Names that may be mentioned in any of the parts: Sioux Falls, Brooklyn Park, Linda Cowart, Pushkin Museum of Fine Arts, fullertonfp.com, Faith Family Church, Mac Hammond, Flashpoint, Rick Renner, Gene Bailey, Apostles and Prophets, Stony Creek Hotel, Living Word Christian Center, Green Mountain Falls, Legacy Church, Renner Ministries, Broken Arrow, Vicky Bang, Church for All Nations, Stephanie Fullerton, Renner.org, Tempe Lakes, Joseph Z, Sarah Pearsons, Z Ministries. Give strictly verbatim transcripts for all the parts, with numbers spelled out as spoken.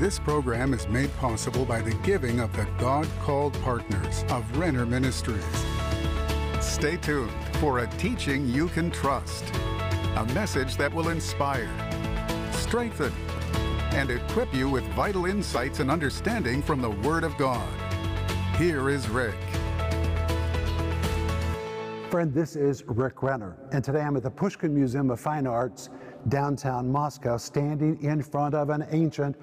This program is made possible by the giving of the God-called partners of Renner Ministries. Stay tuned for a teaching you can trust, a message that will inspire, strengthen, and equip you with vital insights and understanding from the Word of God. Here is Rick. Friend, this is Rick Renner, and today I'm at the Pushkin Museum of Fine Arts, downtown Moscow, standing in front of an ancient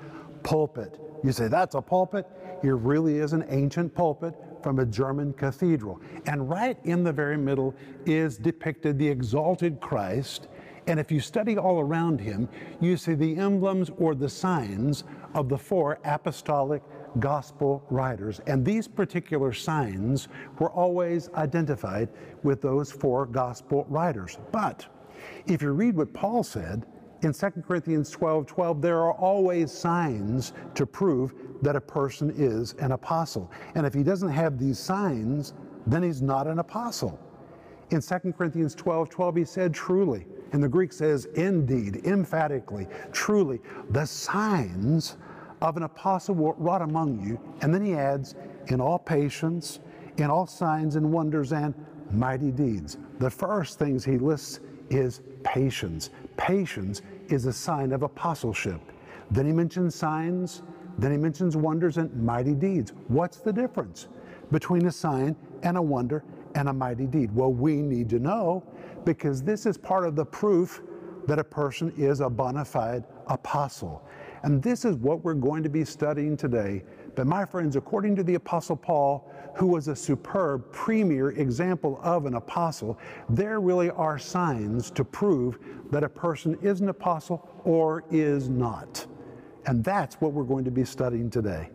pulpit. You say, that's a pulpit? It really is an ancient pulpit from a German cathedral. And right in the very middle is depicted the exalted Christ. And if you study all around him, you see the emblems or the signs of the four apostolic gospel writers. And these particular signs were always identified with those four gospel writers. But if you read what Paul said in Second Corinthians twelve twelve, there are always signs to prove that a person is an apostle. And if he doesn't have these signs, then he's not an apostle. In Second Corinthians twelve twelve, he said, truly. And the Greek says, indeed, emphatically, truly, the signs of an apostle were wrought among you. And then he adds, in all patience, in all signs and wonders and mighty deeds. The first things he lists is patience. Patience is a sign of apostleship. Then he mentions signs, then he mentions wonders and mighty deeds. What's the difference between a sign and a wonder and a mighty deed? Well, we need to know, because this is part of the proof that a person is a bona fide apostle. And this is what we're going to be studying today. But my friends, according to the Apostle Paul, who was a superb premier example of an apostle, there really are signs to prove that a person is an apostle or is not. And that's what we're going to be studying today.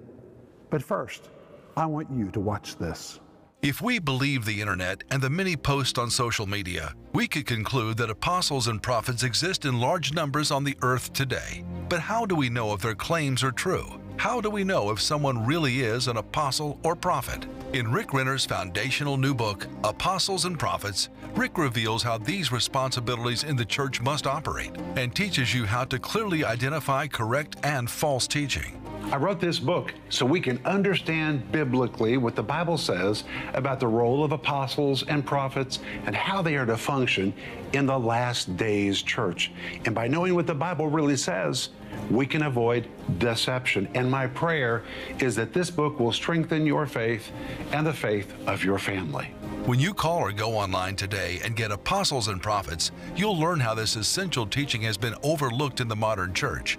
But first, I want you to watch this. If we believe the internet and the many posts on social media, we could conclude that apostles and prophets exist in large numbers on the earth today. But how do we know if their claims are true? How do we know if someone really is an apostle or prophet? In Rick Renner's foundational new book, Apostles and Prophets, Rick reveals how these responsibilities in the church must operate and teaches you how to clearly identify correct and false teaching. I wrote this book so we can understand biblically what the Bible says about the role of apostles and prophets and how they are to function in the last days church. And by knowing what the Bible really says, we can avoid deception. And my prayer is that this book will strengthen your faith and the faith of your family. When you call or go online today and get Apostles and Prophets, you'll learn how this essential teaching has been overlooked in the modern church,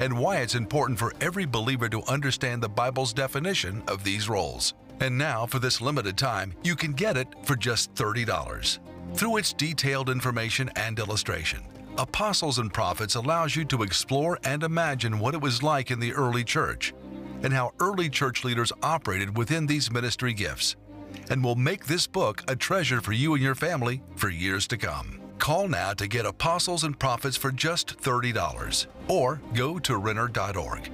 and why it's important for every believer to understand the Bible's definition of these roles. And now, for this limited time, you can get it for just thirty dollars. Through its detailed information and illustration, Apostles and Prophets allows you to explore and imagine what it was like in the early church and how early church leaders operated within these ministry gifts, and will make this book a treasure for you and your family for years to come. Call now to get Apostles and Prophets for just thirty dollars, or go to Renner dot org.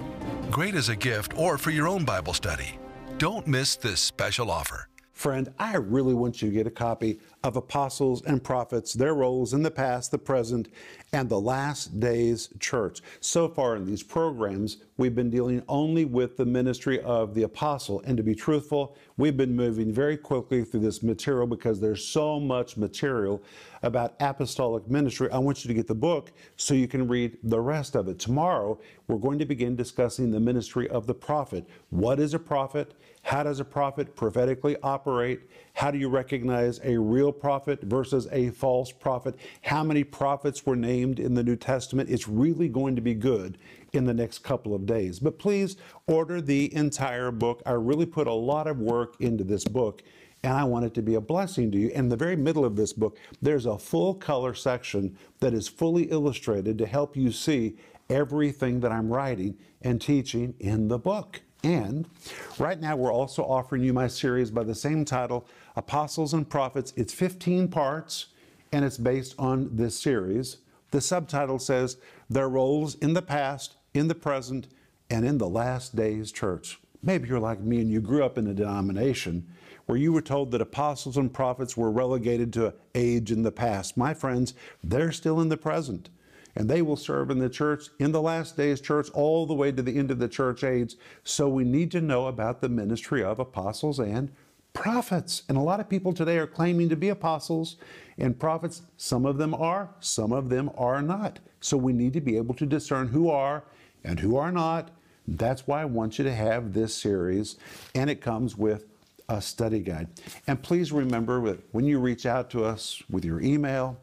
Great as a gift or for your own Bible study. Don't miss this special offer. Friend, I really want you to get a copy of Apostles and Prophets, Their Roles in the Past, the Present, and the Last Days Church. So far in these programs, we've been dealing only with the ministry of the apostle. And to be truthful, we've been moving very quickly through this material because there's so much material about apostolic ministry. I want you to get the book so you can read the rest of it. Tomorrow, we're going to begin discussing the ministry of the prophet. What is a prophet? How does a prophet prophetically operate? How do you recognize a real prophet versus a false prophet? How many prophets were named in the New Testament? It's really going to be good in the next couple of days. But please order the entire book. I really put a lot of work into this book, and I want it to be a blessing to you. In the very middle of this book, there's a full color section that is fully illustrated to help you see everything that I'm writing and teaching in the book. And right now, we're also offering you my series by the same title, Apostles and Prophets. It's fifteen parts, and it's based on this series. The subtitle says, Their Roles in the Past, in the Present, and in the Last Days Church. Maybe you're like me and you grew up in a denomination where you were told that apostles and prophets were relegated to age in the past. My friends, they're still in the present. and they will serve in the church, in the last days church, all the way to the end of the church age. So we need to know about the ministry of apostles and prophets. And a lot of people today are claiming to be apostles and prophets. Some of them are, some of them are not. So we need to be able to discern who are and who are not. That's why I want you to have this series, and it comes with a study guide. And please remember that when you reach out to us with your email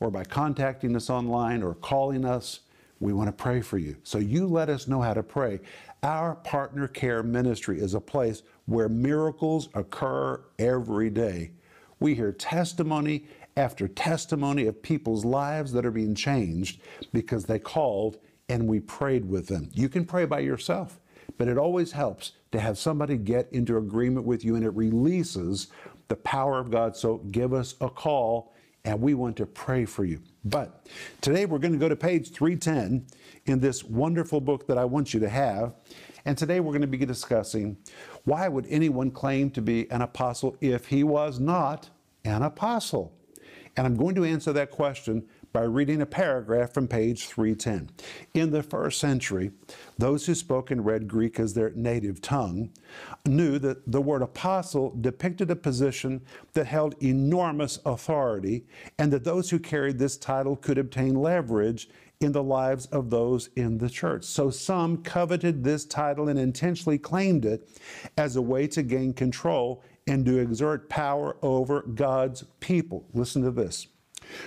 or by contacting us online or calling us, we want to pray for you. So you let us know how to pray. Our Partner Care Ministry is a place where miracles occur every day. We hear testimony after testimony of people's lives that are being changed because they called and we prayed with them. You can pray by yourself, but it always helps to have somebody get into agreement with you, and it releases the power of God. So give us a call, and we want to pray for you. But today we're going to go to page three ten in this wonderful book that I want you to have. And today we're going to be discussing, why would anyone claim to be an apostle if he was not an apostle? And I'm going to answer that question by reading a paragraph from page three ten. In the first century, those who spoke and read Greek as their native tongue knew that the word apostle depicted a position that held enormous authority, and that those who carried this title could obtain leverage in the lives of those in the church. So some coveted this title and intentionally claimed it as a way to gain control and to exert power over God's people. Listen to this.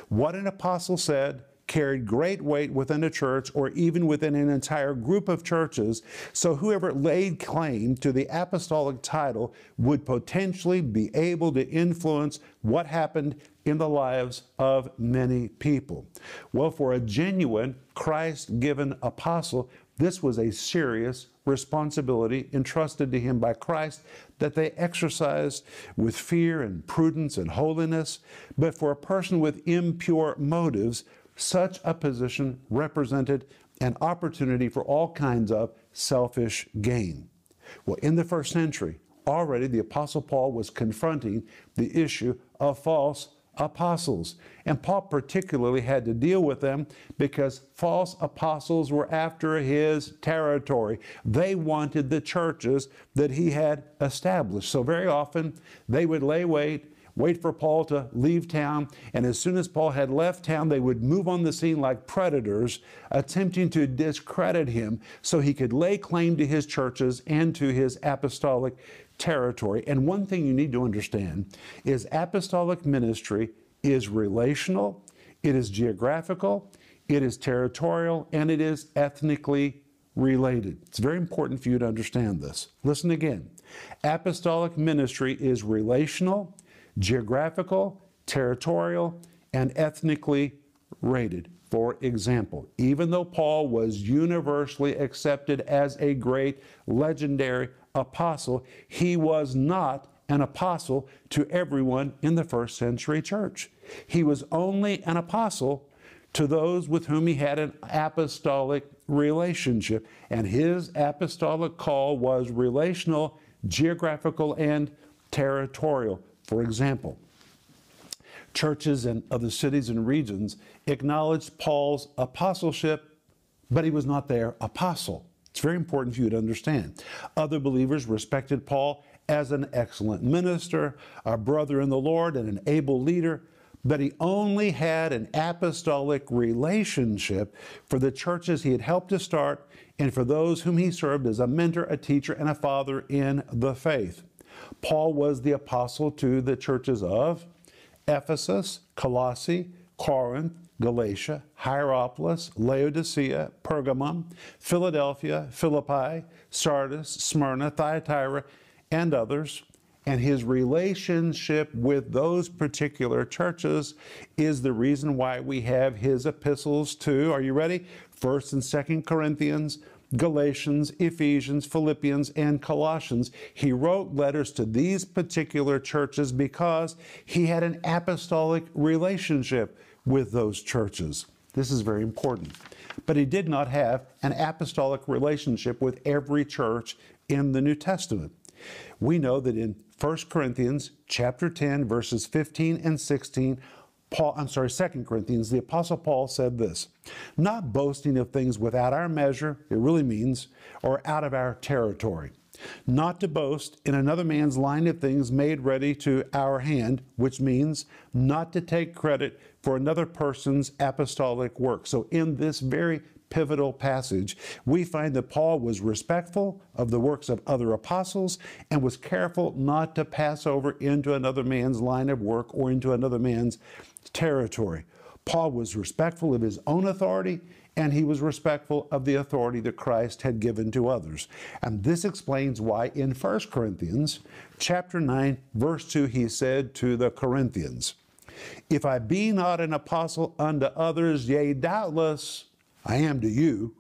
What an apostle said carried great weight within a church or even within an entire group of churches, so whoever laid claim to the apostolic title would potentially be able to influence what happened in the lives of many people. Well, for a genuine Christ-given apostle, this was a serious responsibility entrusted to him by Christ that they exercised with fear and prudence and holiness. But for a person with impure motives, such a position represented an opportunity for all kinds of selfish gain. Well, in the first century, already the Apostle Paul was confronting the issue of false apostles. And Paul particularly had to deal with them because false apostles were after his territory. They wanted the churches that he had established. So very often they would lay wait, wait for Paul to leave town. And as soon as Paul had left town, they would move on the scene like predators, attempting to discredit him so he could lay claim to his churches and to his apostolic territory. And one thing you need to understand is apostolic ministry is relational, it is geographical, it is territorial, and it is ethnically related. It's very important for you to understand this. Listen again. Apostolic ministry is relational, geographical, territorial, and ethnically rated. For example, even though Paul was universally accepted as a great, legendary apostle, he was not an apostle to everyone in the first century church. He was only an apostle to those with whom he had an apostolic relationship. And his apostolic call was relational, geographical, and territorial. For example, churches in other cities and regions acknowledged Paul's apostleship, but he was not their apostle. It's very important for you to understand. Other believers respected Paul as an excellent minister, a brother in the Lord, and an able leader, but he only had an apostolic relationship for the churches he had helped to start and for those whom he served as a mentor, a teacher, and a father in the faith. Paul was the apostle to the churches of Ephesus, Colossae, Corinth, Galatia, Hierapolis, Laodicea, Pergamum, Philadelphia, Philippi, Sardis, Smyrna, Thyatira, and others. And his relationship with those particular churches is the reason why we have his epistles to, are you ready? First and Second Corinthians, Galatians, Ephesians, Philippians, and Colossians. He wrote letters to these particular churches because he had an apostolic relationship with those churches. This is very important. But he did not have an apostolic relationship with every church in the New Testament. We know that in First Corinthians chapter ten, verses fifteen and sixteen, Paul, I'm sorry, Second Corinthians, the Apostle Paul said this, not boasting of things without our measure, it really means, or out of our territory. Not to boast in another man's line of things made ready to our hand, which means not to take credit for another person's apostolic work. So in this very pivotal passage, we find that Paul was respectful of the works of other apostles and was careful not to pass over into another man's line of work or into another man's territory. Paul was respectful of his own authority, and he was respectful of the authority that Christ had given to others. And this explains why in First Corinthians chapter nine, verse two, he said to the Corinthians, if I be not an apostle unto others, yea, doubtless I am to you.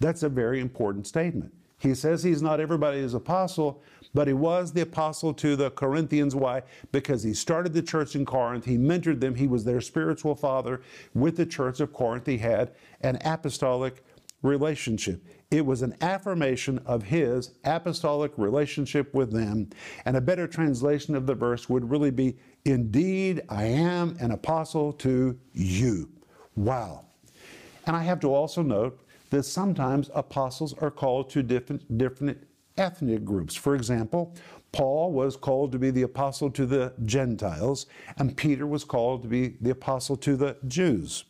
That's a very important statement. He says he's not everybody's apostle, but he was the apostle to the Corinthians. Why? Because he started the church in Corinth. He mentored them. He was their spiritual father with the church of Corinth. He had an apostolic relationship. It was an affirmation of his apostolic relationship with them. And a better translation of the verse would really be, indeed, I am an apostle to you. Wow. And I have to also note that sometimes apostles are called to different, different ethnic groups. For example, Paul was called to be the apostle to the Gentiles, and Peter was called to be the apostle to the Jews.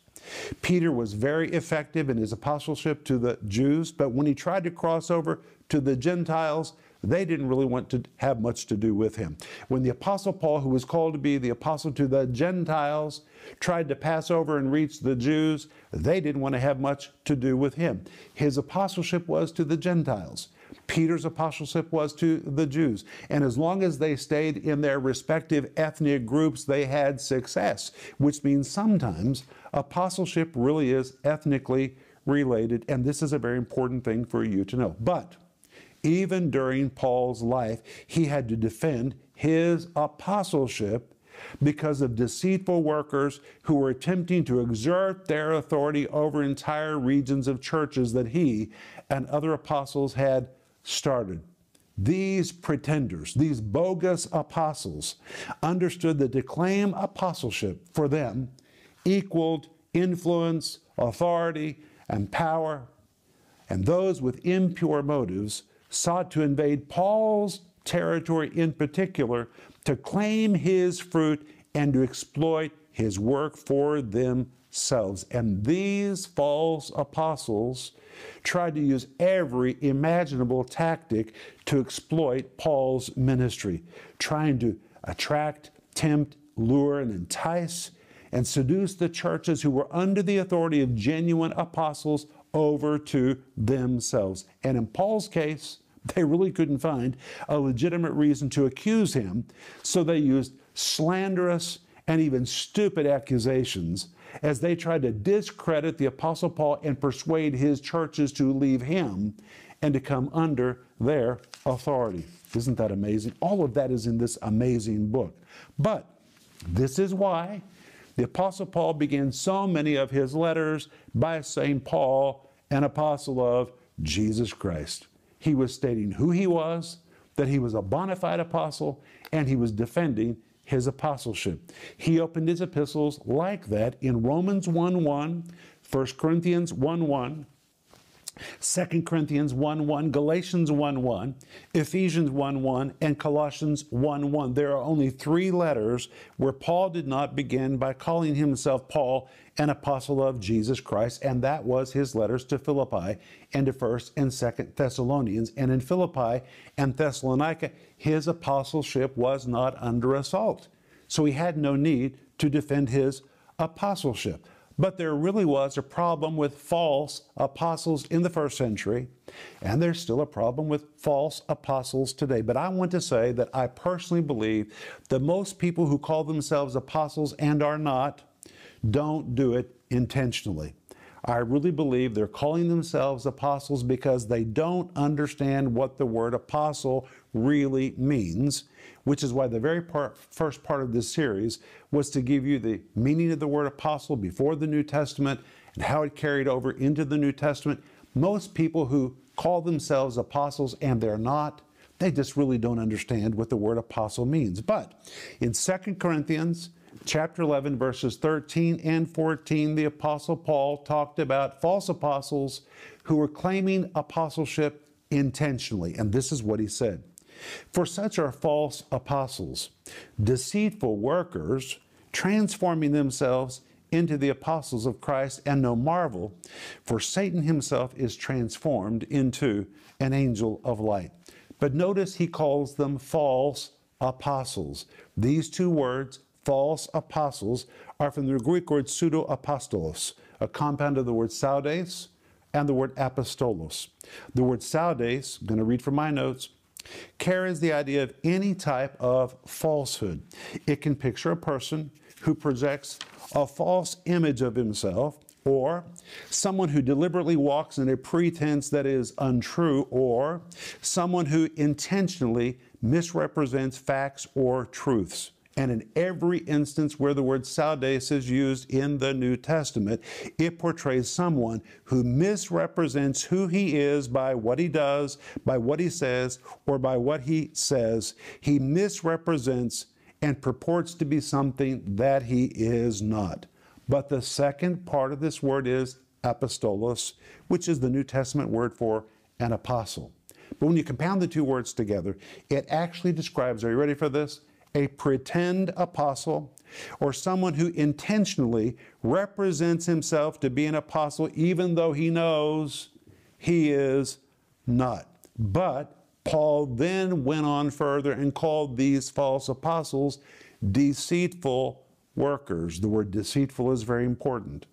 Peter was very effective in his apostleship to the Jews, but when he tried to cross over to the Gentiles, they didn't really want to have much to do with him. When the Apostle Paul, who was called to be the apostle to the Gentiles, tried to pass over and reach the Jews, they didn't want to have much to do with him. His apostleship was to the Gentiles. Peter's apostleship was to the Jews. And as long as they stayed in their respective ethnic groups, they had success, which means sometimes apostleship really is ethnically related. And this is a very important thing for you to know. But even during Paul's life, he had to defend his apostleship because of deceitful workers who were attempting to exert their authority over entire regions of churches that he and other apostles had started. These pretenders, these bogus apostles, understood that to claim apostleship for them equaled influence, authority, and power, and those with impure motives sought to invade Paul's territory in particular to claim his fruit and to exploit his work for themselves. And these false apostles tried to use every imaginable tactic to exploit Paul's ministry, trying to attract, tempt, lure, and entice, and seduce the churches who were under the authority of genuine apostles over to themselves. And in Paul's case, they really couldn't find a legitimate reason to accuse him, so they used slanderous and even stupid accusations as they tried to discredit the Apostle Paul and persuade his churches to leave him and to come under their authority. Isn't that amazing? All of that is in this amazing book. But this is why the Apostle Paul began so many of his letters by saying, Paul, an apostle of Jesus Christ. He was stating who he was, that he was a bona fide apostle, and he was defending his apostleship. He opened his epistles like that in Romans one one, First Corinthians one one, Second Corinthians one one, Galatians one one, Ephesians one one, and Colossians one one. There are only three letters where Paul did not begin by calling himself Paul, an apostle of Jesus Christ, and that was his letters to Philippi and to First and Second Thessalonians. And in Philippi and Thessalonica, his apostleship was not under assault. So he had no need to defend his apostleship. But there really was a problem with false apostles in the first century, and there's still a problem with false apostles today. But I want to say that I personally believe that most people who call themselves apostles and are not, don't do it intentionally. I really believe they're calling themselves apostles because they don't understand what the word apostle really means, which is why the very part, first part of this series was to give you the meaning of the word apostle before the New Testament and how it carried over into the New Testament. Most people who call themselves apostles and they're not, they just really don't understand what the word apostle means. But in Second Corinthians chapter eleven, verses thirteen and fourteen, the Apostle Paul talked about false apostles who were claiming apostleship intentionally. And this is what he said. For such are false apostles, deceitful workers, transforming themselves into the apostles of Christ, and no marvel, for Satan himself is transformed into an angel of light. But notice he calls them false apostles. These two words, false apostles, are from the Greek word pseudo-apostolos, a compound of the word pseudes and the word apostolos. The word pseudes, I'm going to read from my notes, carries the idea of any type of falsehood. It can picture a person who projects a false image of himself, or someone who deliberately walks in a pretense that is untrue, or someone who intentionally misrepresents facts or truths. And in every instance where the word pseudes is used in the New Testament, it portrays someone who misrepresents who he is by what he does, by what he says, or by what he says. He misrepresents and purports to be something that he is not. But the second part of this word is apostolos, which is the New Testament word for an apostle. But when you compound the two words together, it actually describes, are you ready for this? A pretend apostle, or someone who intentionally represents himself to be an apostle, even though he knows he is not. But Paul then went on further and called these false apostles deceitful workers. The word deceitful is very important,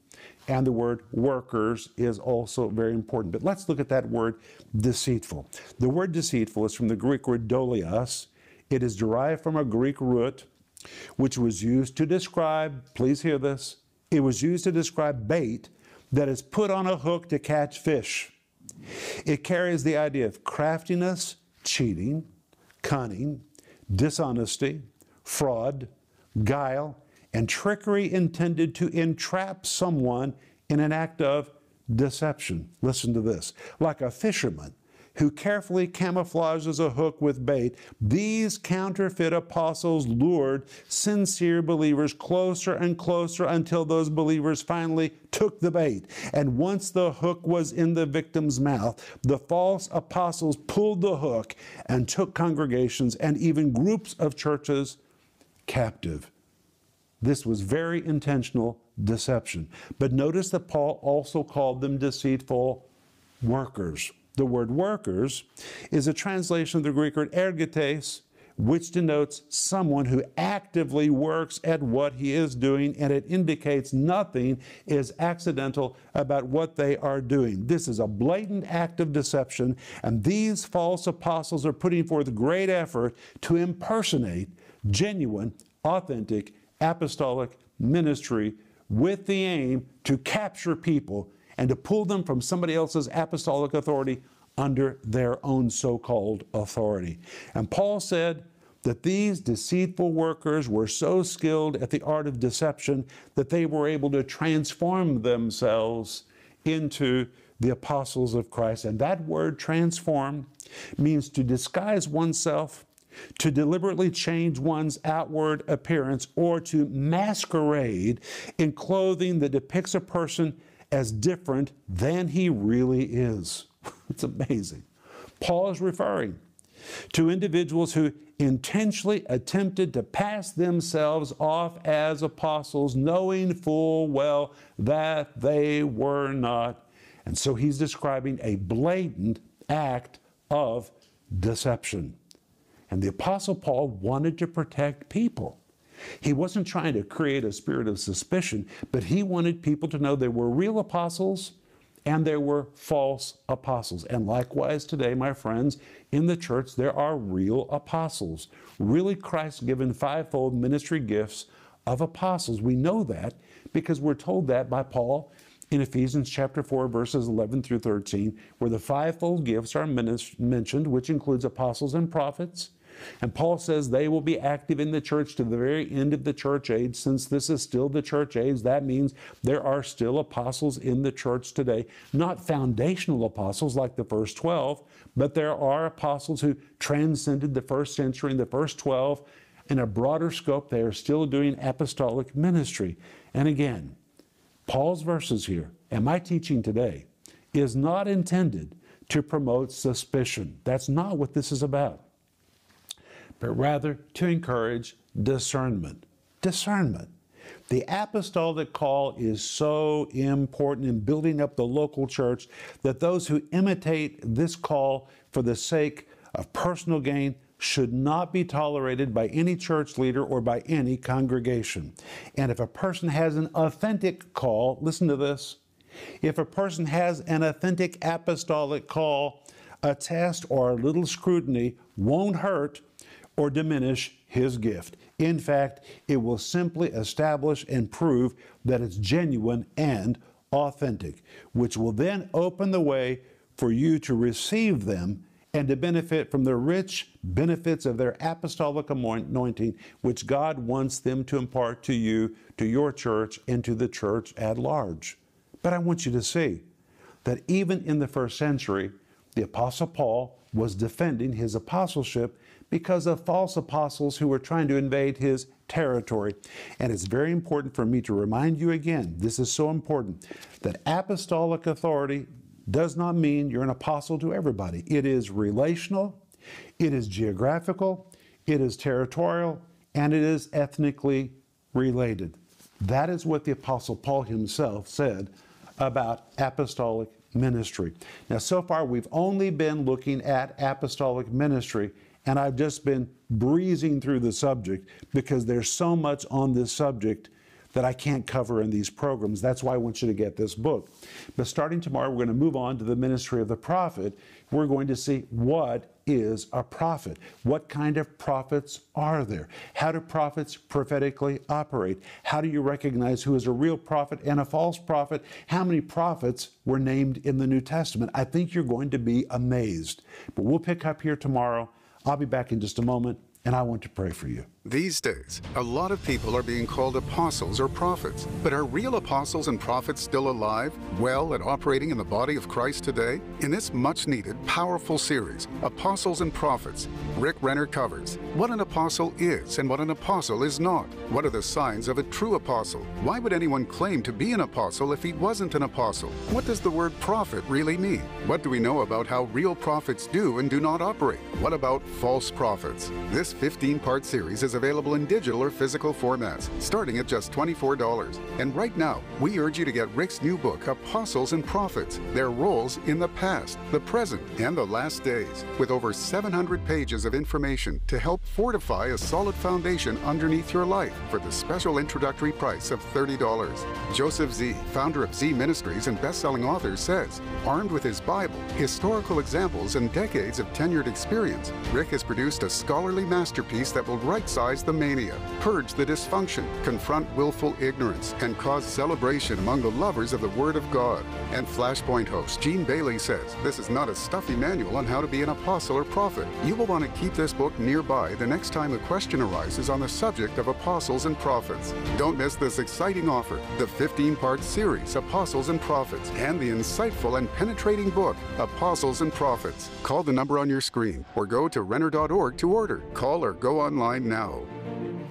and the word workers is also very important. But let's look at that word deceitful. The word deceitful is from the Greek word dolios. It is derived from a Greek root which was used to describe, please hear this, it was used to describe bait that is put on a hook to catch fish. It carries the idea of craftiness, cheating, cunning, dishonesty, fraud, guile, and trickery intended to entrap someone in an act of deception. Listen to this. Like a fisherman who carefully camouflages a hook with bait, these counterfeit apostles lured sincere believers closer and closer until those believers finally took the bait. And once the hook was in the victim's mouth, the false apostles pulled the hook and took congregations and even groups of churches captive. This was very intentional deception. But notice that Paul also called them deceitful workers. The word workers is a translation of the Greek word ergetes, which denotes someone who actively works at what he is doing, and it indicates nothing is accidental about what they are doing. This is a blatant act of deception, and these false apostles are putting forth great effort to impersonate genuine, authentic, apostolic ministry with the aim to capture people and to pull them from somebody else's apostolic authority under their own so-called authority. And Paul said that these deceitful workers were so skilled at the art of deception that they were able to transform themselves into the apostles of Christ. And that word transform means to disguise oneself, to deliberately change one's outward appearance, or to masquerade in clothing that depicts a person as different than he really is. It's amazing. Paul is referring to individuals who intentionally attempted to pass themselves off as apostles, knowing full well that they were not. And so he's describing a blatant act of deception. And the Apostle Paul wanted to protect people. He wasn't trying to create a spirit of suspicion, but he wanted people to know there were real apostles and there were false apostles. And likewise today, my friends, in the church, there are real apostles, really Christ-given fivefold ministry gifts of apostles. We know that because we're told that by Paul in Ephesians chapter four, verses eleven through thirteen, where the fivefold gifts are mentioned, which includes apostles and prophets. And Paul says they will be active in the church to the very end of the church age. Since this is still the church age, that means there are still apostles in the church today. Not foundational apostles like the first twelve, but there are apostles who transcended the first century and the first twelve in a broader scope, they are still doing apostolic ministry. And again, Paul's verses here, and my teaching today, is not intended to promote suspicion. That's not what this is about. But rather to encourage discernment. Discernment. The apostolic call is so important in building up the local church that those who imitate this call for the sake of personal gain should not be tolerated by any church leader or by any congregation. And if a person has an authentic call, listen to this, if a person has an authentic apostolic call, a test or a little scrutiny won't hurt or diminish his gift. In fact, it will simply establish and prove that it's genuine and authentic, which will then open the way for you to receive them and to benefit from the rich benefits of their apostolic anointing, which God wants them to impart to you, to your church, and to the church at large. But I want you to see that even in the first century, the Apostle Paul was defending his apostleship because of false apostles who were trying to invade his territory. And it's very important for me to remind you again, this is so important, that apostolic authority does not mean you're an apostle to everybody. It is relational, it is geographical, it is territorial, and it is ethnically related. That is what the Apostle Paul himself said about apostolic ministry. Now, so far, we've only been looking at apostolic ministry, and I've just been breezing through the subject because there's so much on this subject that I can't cover in these programs. That's why I want you to get this book. But starting tomorrow, we're going to move on to the ministry of the prophet. We're going to see what is a prophet. What kind of prophets are there? How do prophets prophetically operate? How do you recognize who is a real prophet and a false prophet? How many prophets were named in the New Testament? I think you're going to be amazed. But we'll pick up here tomorrow. I'll be back in just a moment, and I want to pray for you. These days, a lot of people are being called apostles or prophets. But are real apostles and prophets still alive, well, and operating in the body of Christ today? In this much-needed, powerful series, Apostles and Prophets, Rick Renner covers what an apostle is and what an apostle is not. What are the signs of a true apostle? Why would anyone claim to be an apostle if he wasn't an apostle? What does the word prophet really mean? What do we know about how real prophets do and do not operate? What about false prophets? This fifteen-part series is available in digital or physical formats, starting at just twenty-four dollars. And right now, we urge you to get Rick's new book, Apostles and Prophets, Their Roles in the Past, the Present, and the Last Days, with over seven hundred pages of information to help fortify a solid foundation underneath your life for the special introductory price of thirty dollars. Joseph Z, founder of Z Ministries and best-selling author, says, armed with his Bible, historical examples, and decades of tenured experience, Rick has produced a scholarly masterpiece that will right-size the mania, purge the dysfunction, confront willful ignorance, and cause celebration among the lovers of the Word of God. And Flashpoint host Gene Bailey says, this is not a stuffy manual on how to be an apostle or prophet. You will want to keep this book nearby the next time a question arises on the subject of apostles and prophets. Don't miss this exciting offer, the fifteen-part series, Apostles and Prophets, and the insightful and penetrating book, Apostles and Prophets. Call the number on your screen or go to Renner dot org to order. Call or go online now.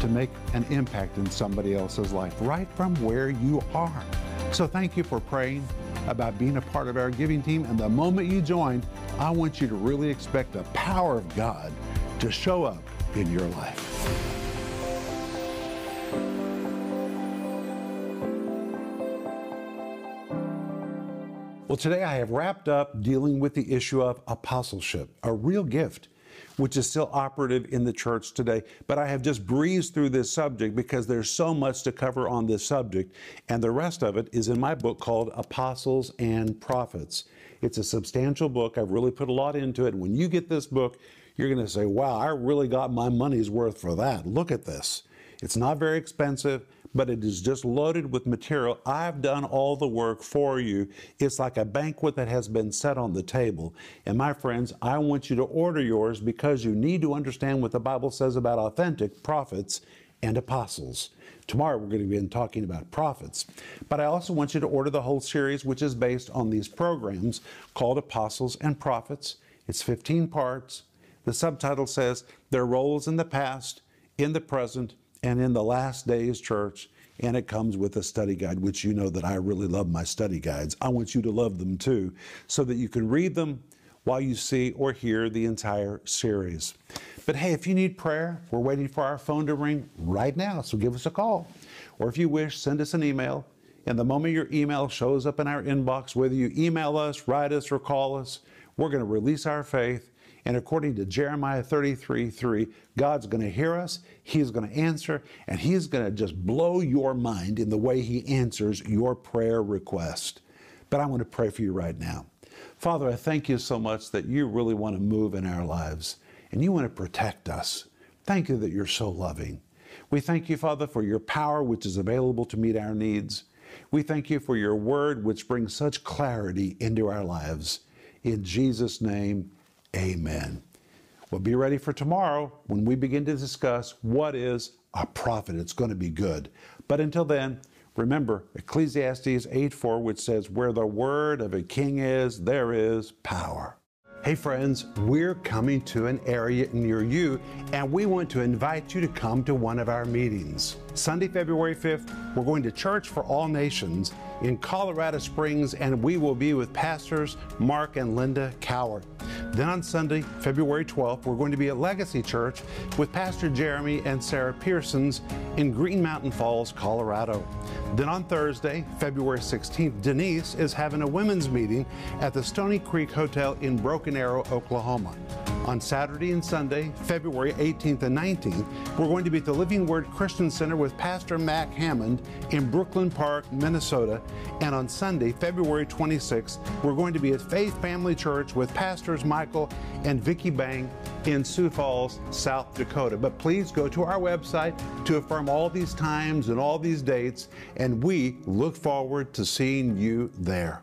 to make an impact in somebody else's life right from where you are. So thank you for praying about being a part of our giving team. And the moment you join, I want you to really expect the power of God to show up in your life. Well, today I have wrapped up dealing with the issue of apostleship, a real gift, which is still operative in the church today. But I have just breezed through this subject because there's so much to cover on this subject. And the rest of it is in my book called Apostles and Prophets. It's a substantial book. I've really put a lot into it. When you get this book, you're going to say, wow, I really got my money's worth for that. Look at this. It's not very expensive, but it is just loaded with material. I've done all the work for you. It's like a banquet that has been set on the table. And my friends, I want you to order yours because you need to understand what the Bible says about authentic prophets and apostles. Tomorrow we're going to begin talking about prophets. But I also want you to order the whole series, which is based on these programs called Apostles and Prophets. It's fifteen parts. The subtitle says, Their Roles in the Past, in the Present, and in the last days, church, and it comes with a study guide, which you know that I really love my study guides. I want you to love them too, so that you can read them while you see or hear the entire series. But hey, if you need prayer, we're waiting for our phone to ring right now, so give us a call. Or if you wish, send us an email. And the moment your email shows up in our inbox, whether you email us, write us, or call us, we're going to release our faith. And according to Jeremiah thirty-three three, God's going to hear us, He's going to answer, and He's going to just blow your mind in the way He answers your prayer request. But I want to pray for you right now. Father, I thank you so much that you really want to move in our lives, and you want to protect us. Thank you that you're so loving. We thank you, Father, for your power, which is available to meet our needs. We thank you for your word, which brings such clarity into our lives. In Jesus' name, amen. Well, be ready for tomorrow when we begin to discuss what is a prophet. It's going to be good. But until then, remember Ecclesiastes eight four, which says, where the word of a king is, there is power. Hey friends, we're coming to an area near you, and we want to invite you to come to one of our meetings. Sunday, February fifth, we're going to Church for All Nations in Colorado Springs, and we will be with pastors Mark and Linda Cowart. Then on Sunday, February twelfth, we're going to be at Legacy Church with Pastor Jeremy and Sarah Pearsons in Green Mountain Falls, Colorado. Then on Thursday, February sixteenth, Denise is having a women's meeting at the Stony Creek Hotel in Broken Arrow, Oklahoma. On Saturday and Sunday, February eighteenth and nineteenth, we're going to be at the Living Word Christian Center with Pastor Mac Hammond in Brooklyn Park, Minnesota. And on Sunday, February twenty-sixth, we're going to be at Faith Family Church with Pastors Michael and Vicky Bang in Sioux Falls, South Dakota. But please go to our website to affirm all these times and all these dates, and we look forward to seeing you there.